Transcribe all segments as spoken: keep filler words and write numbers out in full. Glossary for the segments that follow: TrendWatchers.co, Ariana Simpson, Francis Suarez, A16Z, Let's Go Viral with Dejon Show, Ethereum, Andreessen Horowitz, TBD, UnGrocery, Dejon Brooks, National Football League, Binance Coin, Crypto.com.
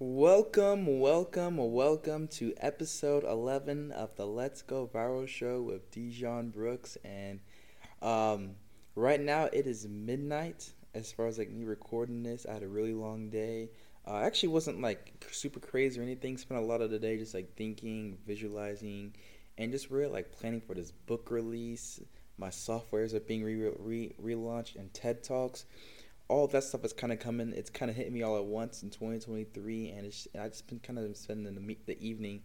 Welcome, welcome, welcome to episode eleven of the Let's Go Viral Show with Dejon Brooks. And um, right now it is midnight as far as like me recording this. I had a really long day. Uh, I actually wasn't like super crazy or anything. Spent a lot of the day just like thinking, visualizing, and just really like planning for this book release. My softwares are being re- re- relaunched and TED Talks. All that stuff is kind of coming. It's kind of hitting me all at once in twenty twenty-three, and it's, I've just been kind of spending the, the evening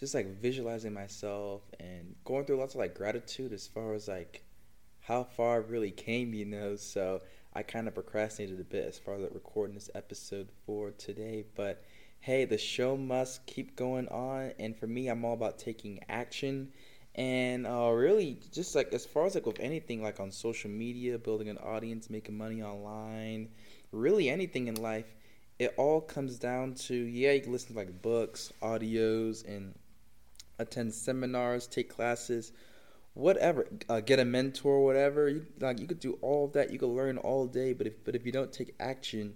just like visualizing myself and going through lots of like gratitude as far as like how far I really came, you know. So I kind of procrastinated a bit as far as like recording this episode for today, but hey, the show must keep going on, and for me, I'm all about taking action. And uh, really, just like as far as like with anything, like on social media, building an audience, making money online, really anything in life, it all comes down to, yeah, you can listen to like books, audios, and attend seminars, take classes, whatever, uh, get a mentor, whatever. You, like you could do all of that, you could learn all day, but if but if you don't take action,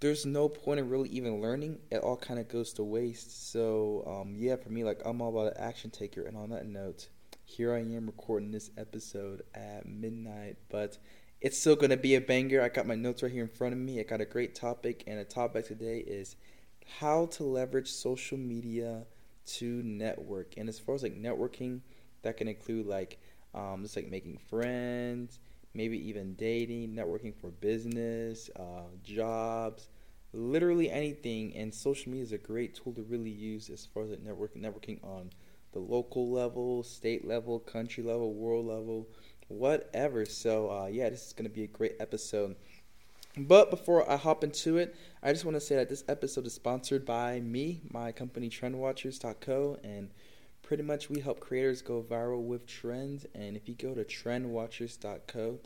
there's no point in really even learning. It all kind of goes to waste. So, um, yeah, for me, like, I'm all about an action taker. And on that note, here I am recording this episode at midnight. But it's still going to be a banger. I got my notes right here in front of me. I got a great topic. And the topic today is how to leverage social media to network. And as far as, like, networking, that can include, like, um, just, like, making friends, maybe even dating, networking for business, uh, jobs, literally anything. And social media is a great tool to really use as far as like network, networking on the local level, state level, country level, world level, whatever. So uh, yeah, this is going to be a great episode. But before I hop into it, I just want to say that this episode is sponsored by me, my company Trend Watchers dot co, and pretty much we help creators go viral with trends. And if you go to Trend Watchers dot co,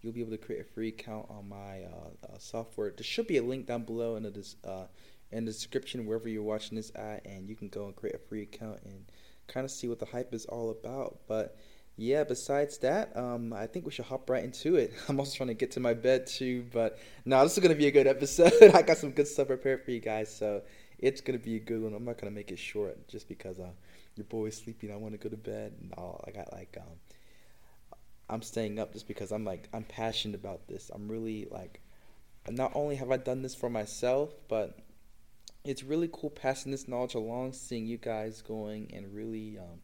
you'll be able to create a free account on my uh, uh, software. There should be a link down below in the, uh, in the description wherever you're watching this at, and you can go and create a free account and kind of see what the hype is all about. But yeah, besides that, um, I think we should hop right into it. I'm also trying to get to my bed too, but no, nah, this is going to be a good episode. I got some good stuff prepared for you guys, so it's going to be a good one. I'm not going to make it short just because uh, your boy's sleeping. I want to go to bed. No, I got like, um, I'm staying up just because I'm like, I'm passionate about this. I'm really like, not only have I done this for myself, but it's really cool passing this knowledge along, seeing you guys going and really um,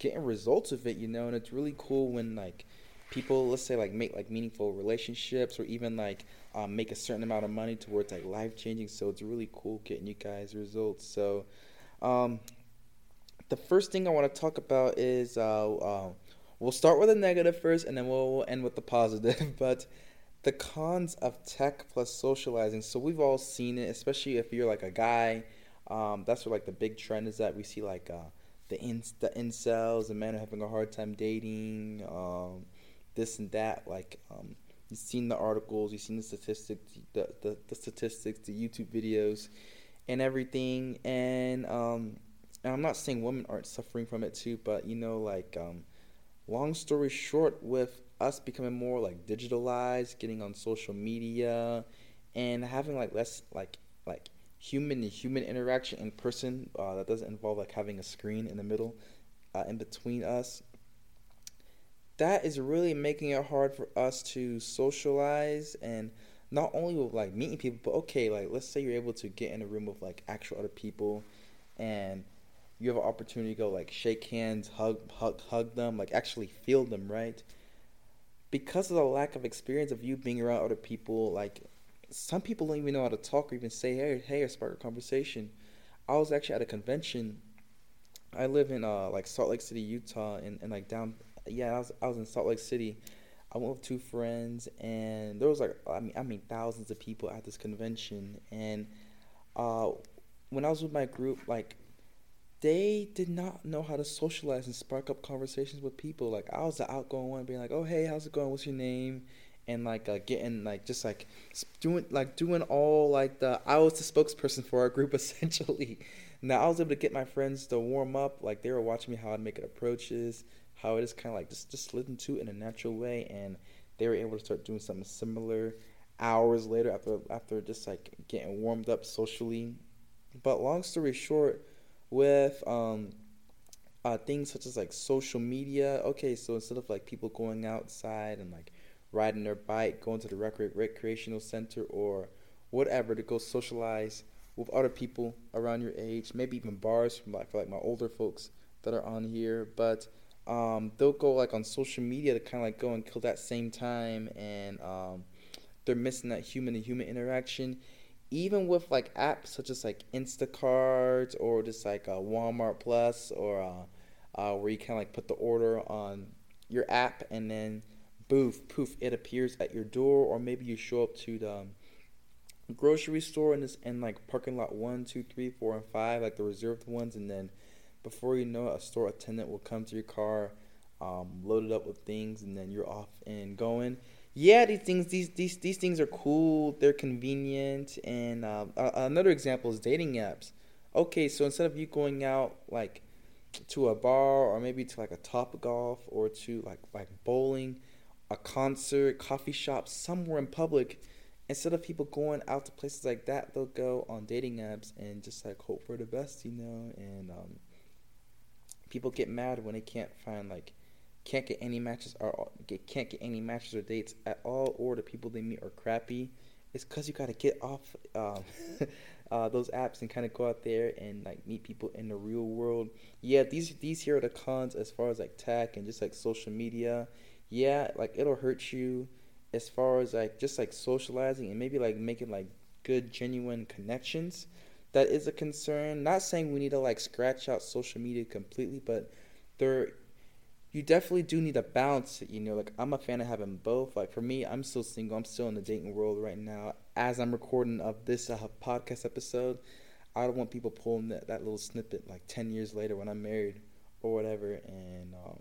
getting results of it, you know. And it's really cool when like people, let's say like make like meaningful relationships or even like um, make a certain amount of money towards like life changing. So it's really cool getting you guys results. So um, the first thing I want to talk about is uh, uh, we'll start with the negative first and then we'll, we'll end with the positive. But the cons of tech plus socializing. So we've all seen it, especially if you're like a guy. Um, that's where like the big trend is that we see like uh, the, in- the incels, the men are having a hard time dating, um, this and that, like, um, you've seen the articles, you've seen the statistics, the, the, the statistics, the YouTube videos, and everything, and, um, and I'm not saying women aren't suffering from it too, but, you know, like, um, long story short, with us becoming more, like, digitalized, getting on social media, and having, like, less, like, like, human-to-human interaction in person, uh, that doesn't involve, like, having a screen in the middle, uh, in between us, that is really making it hard for us to socialize, and not only with like meeting people, but okay, like let's say you're able to get in a room with like actual other people and you have an opportunity to go like shake hands, hug, hug, hug them, like actually feel them, right? Because of the lack of experience of you being around other people, like some people don't even know how to talk or even say, hey, hey, or spark a conversation. I was actually at a convention. I live in uh like Salt Lake City, Utah, and, and like down Yeah, I was I was in Salt Lake City. I went with two friends, and there was like I mean I mean thousands of people at this convention. And uh, when I was with my group, like they did not know how to socialize and spark up conversations with people. Like I was the outgoing one, being like, "Oh hey, how's it going? What's your name?" And like uh, getting like just like doing like doing all like the I was the spokesperson for our group essentially. Now I was able to get my friends to warm up. Like they were watching me how I'd make it approaches. How it is kind of like just, just slid into it in a natural way, and they were able to start doing something similar hours later after after just like getting warmed up socially. But long story short, with um uh things such as like social media, okay, so instead of like people going outside and like riding their bike, going to the recre- recreational center or whatever to go socialize with other people around your age, maybe even bars from like for like my older folks that are on here, but um they'll go like on social media to kind of like go and kill that same time, and um they're missing that human to human interaction. Even with like apps such as like Instacart or just like a Walmart Plus, or uh, uh, where you kind of like put the order on your app and then boof, poof, it appears at your door. Or maybe you show up to the grocery store and it's in like parking lot one, two, three, four, and five, like the reserved ones, and then before you know it, a store attendant will come to your car, um, load it up with things, and then you're off and going. Yeah, these things, these these these things are cool. They're convenient. And uh, another example is dating apps. Okay, so instead of you going out like to a bar or maybe to like a Topgolf or to like like bowling, a concert, coffee shop, somewhere in public, instead of people going out to places like that, they'll go on dating apps and just like hope for the best, you know. And um, people get mad when they can't find like. Can't get any matches or get, can't get any matches or dates at all, or the people they meet are crappy. It's because you gotta get off um, uh, those apps and kind of go out there and like meet people in the real world. Yeah, these these here are the cons as far as like tech and just like social media. Yeah, like it'll hurt you as far as like just like socializing and maybe like making like good genuine connections. That is a concern. Not saying we need to like scratch out social media completely, but there. You definitely do need to balance it, you know, like I'm a fan of having both. Like for me, I'm still single. I'm still in the dating world right now. As I'm recording of this uh, podcast episode, I don't want people pulling that, that little snippet like ten years later when I'm married or whatever, and um,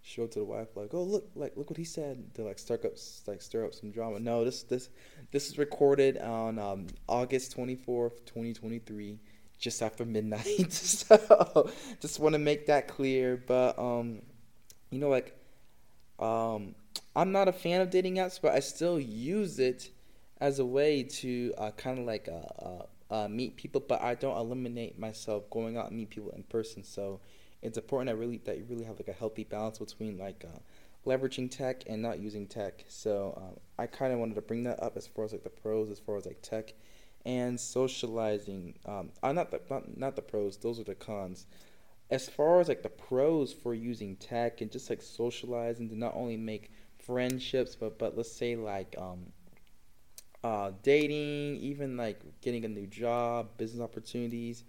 show it to the wife like, oh, look, like look what he said, to like stir up like stir up some drama. No, this this this is recorded on um, August twenty-fourth, twenty twenty-three, just after midnight. So just want to make that clear, but um. You know, like, um, I'm not a fan of dating apps, but I still use it as a way to uh, kind of like uh, uh, uh, meet people. But I don't eliminate myself going out and meet people in person. So it's important that really that you really have like a healthy balance between like uh, leveraging tech and not using tech. So um, I kind of wanted to bring that up as far as like the pros, as far as like tech and socializing. Um, uh, not the not, not the pros; those are the cons. As far as like the pros for using tech and just like socializing to not only make friendships, but but let's say like um, uh, dating, even like getting a new job, business opportunities.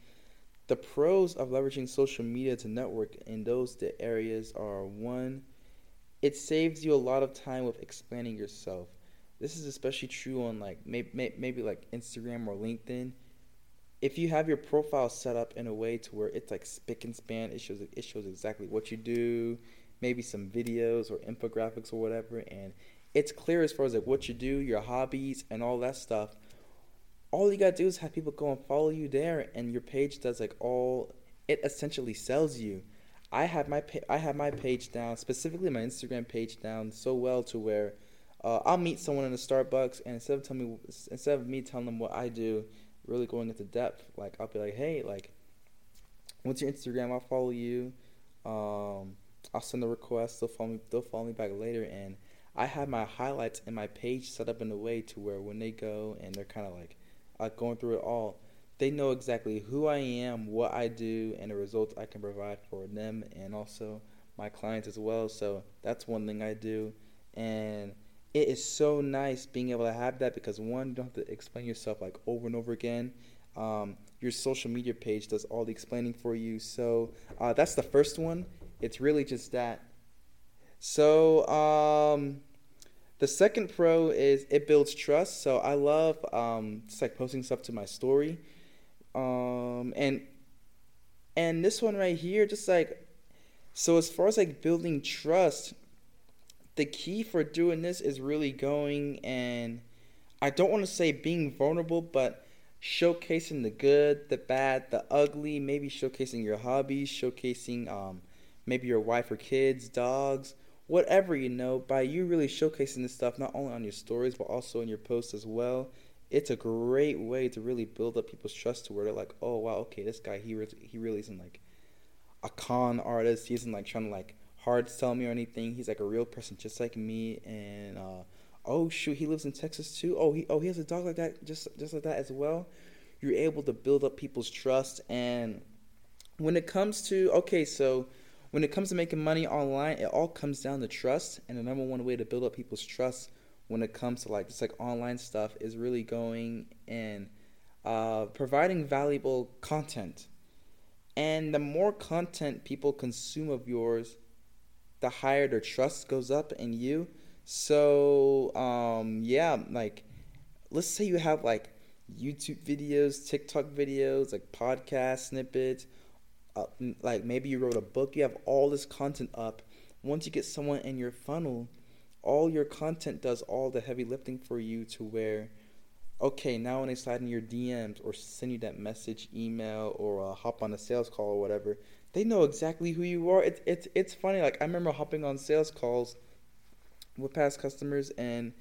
The pros of leveraging social media to network in those the areas are one, it saves you a lot of time with expanding yourself. This is especially true on like maybe maybe like Instagram or LinkedIn. If you have your profile set up in a way to where it's like spick and span, it shows it shows exactly what you do, maybe some videos or infographics or whatever, and it's clear as far as like what you do, your hobbies, and all that stuff. All you gotta do is have people go and follow you there, and your page does like all it essentially sells you. I have my pa- I have my page down, specifically my Instagram page down so well to where uh, I'll meet someone in a Starbucks, and instead of telling me instead of me telling them what I do. Really going into depth, like I'll be like, hey, like, what's your Instagram? I'll follow you. Um, I'll send a request. They'll follow me. They'll follow me back later. And I have my highlights and my page set up in a way to where when they go and they're kind of like, uh, going through it all, they know exactly who I am, what I do, and the results I can provide for them and also my clients as well. So that's one thing I do, and. It is so nice being able to have that because, one, you don't have to explain yourself like over and over again. Um, your social media page does all the explaining for you. So uh, that's the first one. It's really just that. So um, the second pro is it builds trust. So I love um, just like posting stuff to my story. Um, and and this one right here, just like, so as far as like building trust, the key for doing this is really going and I don't want to say being vulnerable, but showcasing the good, the bad, the ugly, maybe showcasing your hobbies, showcasing um, maybe your wife or kids, dogs, whatever, you know, by you really showcasing this stuff, not only on your stories, but also in your posts as well. It's a great way to really build up people's trust to where they're like, oh, wow, okay, this guy, he, re- he really isn't, like, a con artist. He isn't, like, trying to, like, hard sell me or anything. He's, like, a real person just like me. And, uh, oh, shoot, he lives in Texas, too. Oh, he oh he has a dog like that, just just like that as well. You're able to build up people's trust. And when it comes to, okay, so when it comes to making money online, it all comes down to trust. And the number one way to build up people's trust when it comes to like just like online stuff is really going and uh, providing valuable content. And the more content people consume of yours, the higher their trust goes up in you. So um, yeah, like let's say you have like YouTube videos, TikTok videos, like podcast snippets, uh, like maybe you wrote a book. You have all this content up. Once you get someone in your funnel, all your content does all the heavy lifting for you to where, okay, now when they slide in your D Ms or send you that message, email, or uh, hop on a sales call or whatever, they know exactly who you are. It's it's it's funny. Like I remember hopping on sales calls with past customers, and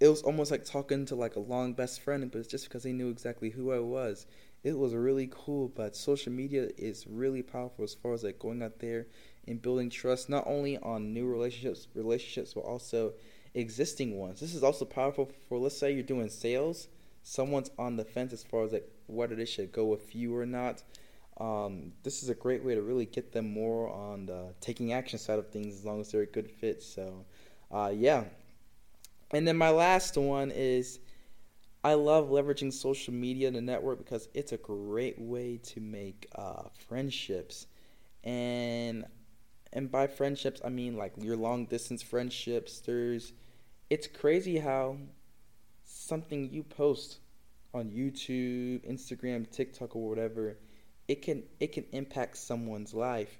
it was almost like talking to like a long best friend, but it's just because they knew exactly who I was. It was really cool. But social media is really powerful as far as like going out there and building trust, not only on new relationships, relationships, but also existing ones. This is also powerful for, let's say you're doing sales. Someone's on the fence as far as like whether they should go with you or not. Um, this is a great way to really get them more on the taking action side of things as long as they're a good fit. So, uh, yeah. And then my last one is I love leveraging social media and the network because it's a great way to make uh, friendships. And And by friendships, I mean like your long-distance friendships. There's, it's crazy how something you post on YouTube, Instagram, TikTok, or whatever, it can it can impact someone's life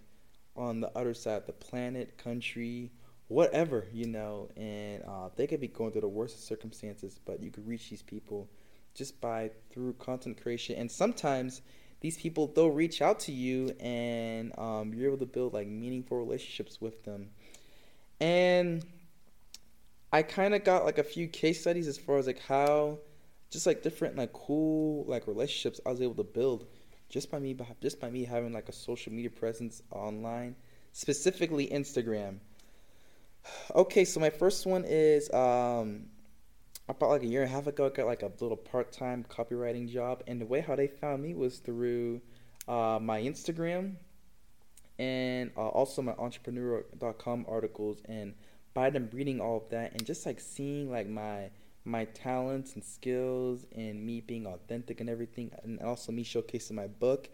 on the other side of the planet, country, whatever, you know. And uh, they could be going through the worst of circumstances, but you could reach these people just by through content creation. And sometimes these people, they'll reach out to you, and um, you're able to build like meaningful relationships with them. And I kind of got like a few case studies as far as like how just like different like cool like relationships I was able to build just by me just by me having like a social media presence online, specifically Instagram. Okay, so my first one is um, about like a year and a half ago, I got like a little part-time copywriting job, and the way how they found me was through uh, my Instagram and uh, also my entrepreneur dot com articles. And by them reading all of that and just like seeing like my my talents and skills and me being authentic and everything, and also me showcasing my book,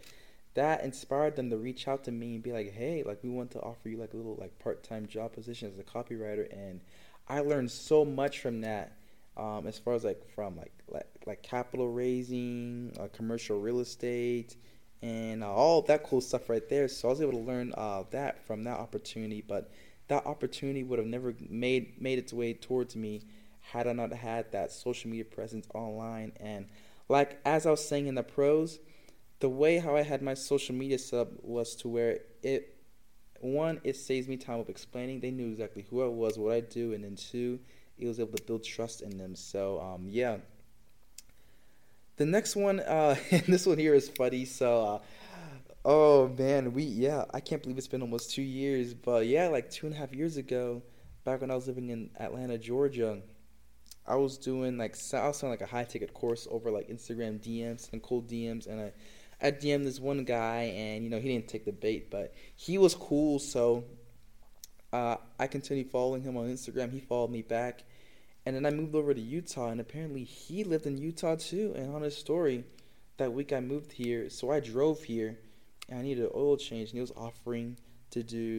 that inspired them to reach out to me and be like, hey, like we want to offer you like a little like part-time job position as a copywriter. And I learned so much from that. Um, as far as like from like like, like capital raising, uh, commercial real estate, and uh, all that cool stuff right there. So I was able to learn uh, that from that opportunity. But that opportunity would have never made made its way towards me had I not had that social media presence online. And like as I was saying in the pros, the way how I had my social media set up was to where it one it saves me time of explaining. They knew exactly who I was, what I do, and then two, it was able to build trust in them. So, um, yeah. The next one, uh, and this one here is funny. So, uh, oh, man, we, yeah, I can't believe it's been almost two years. But, yeah, like two and a half years ago, back when I was living in Atlanta, Georgia, I was doing, like, I was doing, like, a high-ticket course over, like, Instagram D Ms and cold D Ms. And I, I D M'd this one guy, and, you know, he didn't take the bait. But he was cool, so Uh, I continued following him on Instagram. He followed me back. And then I moved over to Utah, and apparently he lived in Utah too. And on his story, that week I moved here. So I drove here, and I needed an oil change. And he was offering to do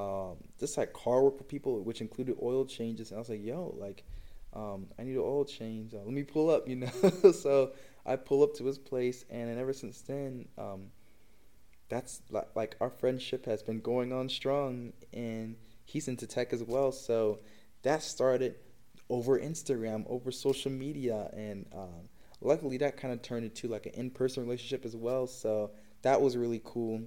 um, just like car work for people, which included oil changes. And I was like, yo, like, um, I need an oil change. Uh, let me pull up, you know. So I pull up to his place, and then ever since then, um, that's like, like our friendship has been going on strong. And he's into tech as well, so that started over Instagram, over social media, and um, luckily that kind of turned into like an in-person relationship as well, so that was really cool.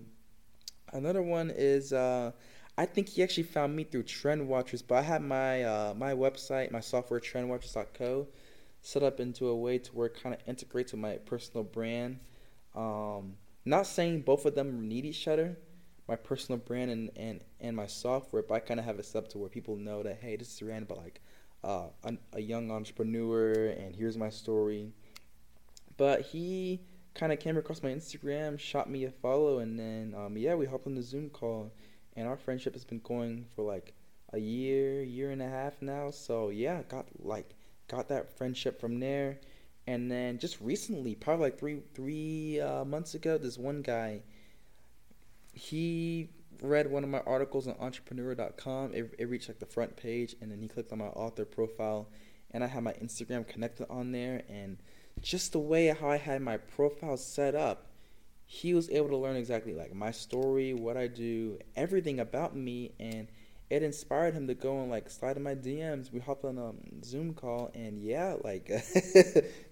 Another one is uh, I think he actually found me through TrendWatchers, but I had my uh, my website, my software, Trend Watchers dot co, set up into a way to where it kind of integrates with my personal brand. Um, not saying both of them need each other, my personal brand and, and, and my software, but I kind of have it set up to where people know that, hey, this is random, but like uh, a, a young entrepreneur, and here's my story. But he kind of came across my Instagram, shot me a follow, and then, um, yeah, we hopped on the Zoom call, and our friendship has been going for like a year, year and a half now. So, yeah, got like got that friendship from there. And then just recently, probably like three three uh, months ago, this one guy, he read one of my articles on entrepreneur dot com. It, it reached like the front page, and then he clicked on my author profile, and I had my Instagram connected on there. And just the way how I had my profile set up, he was able to learn exactly like my story, what I do, everything about me, and it inspired him to go and like slide in my D Ms. We hopped on a um, Zoom call, and yeah, like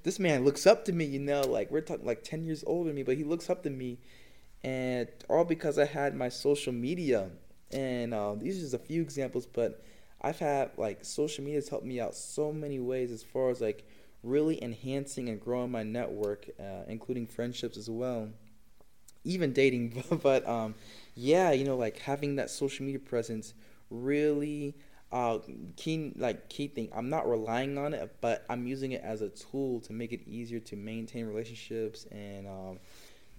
this man looks up to me, you know, like we're talking like ten years older than me, but he looks up to me, and all because I had my social media. And uh, these are just a few examples, but I've had like social media has helped me out so many ways as far as like really enhancing and growing my network, uh, including friendships as well, even dating. But um, yeah, you know, like having that social media presence really uh, key, like key thing. I'm not relying on it, but I'm using it as a tool to make it easier to maintain relationships and um,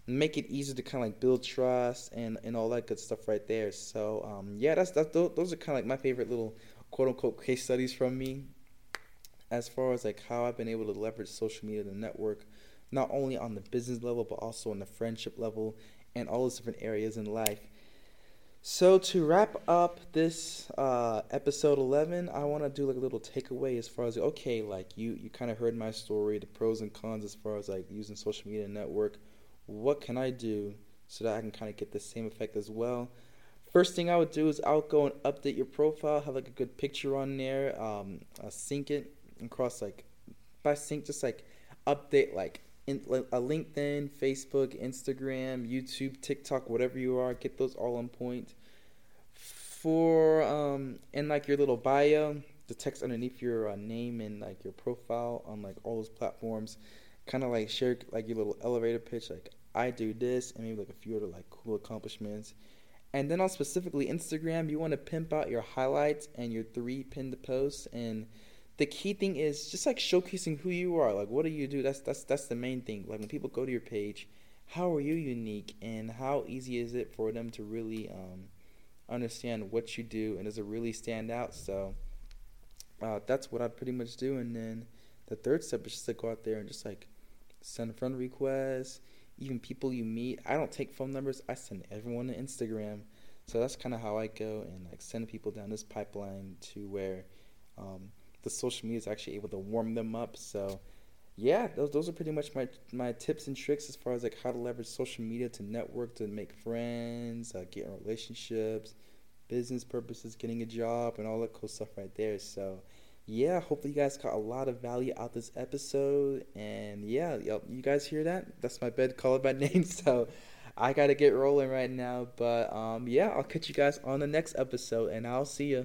make it easier to kind of like build trust and, and all that good stuff right there. So um, yeah, that's that. Those are kind of like my favorite little quote unquote case studies from me, as far as like how I've been able to leverage social media to network, not only on the business level, but also on the friendship level and all those different areas in life. So to wrap up this uh, episode eleven, I want to do like a little takeaway as far as, okay, like you, you kind of heard my story, the pros and cons as far as like using social media to network. What can I do so that I can kind of get the same effect as well? First thing I would do is I would go and update your profile, have like a good picture on there, um, uh, sync it, and cross like by sync just like update like in like a LinkedIn, Facebook, Instagram, YouTube, TikTok, whatever you are, get those all on point. For um and like your little bio, the text underneath your uh, name and like your profile on like all those platforms, kind of like share like your little elevator pitch, like I do this, and maybe like a few other like cool accomplishments. And then on specifically Instagram, you want to pimp out your highlights and your three pinned posts. And the key thing is just like showcasing who you are. Like, what do you do? That's that's that's the main thing. Like when people go to your page, how are you unique, and how easy is it for them to really um, understand what you do, and does it really stand out? So uh, that's what I pretty much do. And then the third step is just to go out there and just like send friend requests, even people you meet. I don't take phone numbers. I send everyone to Instagram. So that's kind of how I go and like send people down this pipeline to where Um, the social media is actually able to warm them up. So yeah, those those are pretty much my my tips and tricks as far as like how to leverage social media to network, to make friends, uh, get in relationships, business purposes, getting a job, and all that cool stuff right there. So yeah, hopefully you guys got a lot of value out this episode. And yeah, you guys hear that? That's my bed called by name. So I got to get rolling right now. But um, yeah, I'll catch you guys on the next episode, and I'll see ya.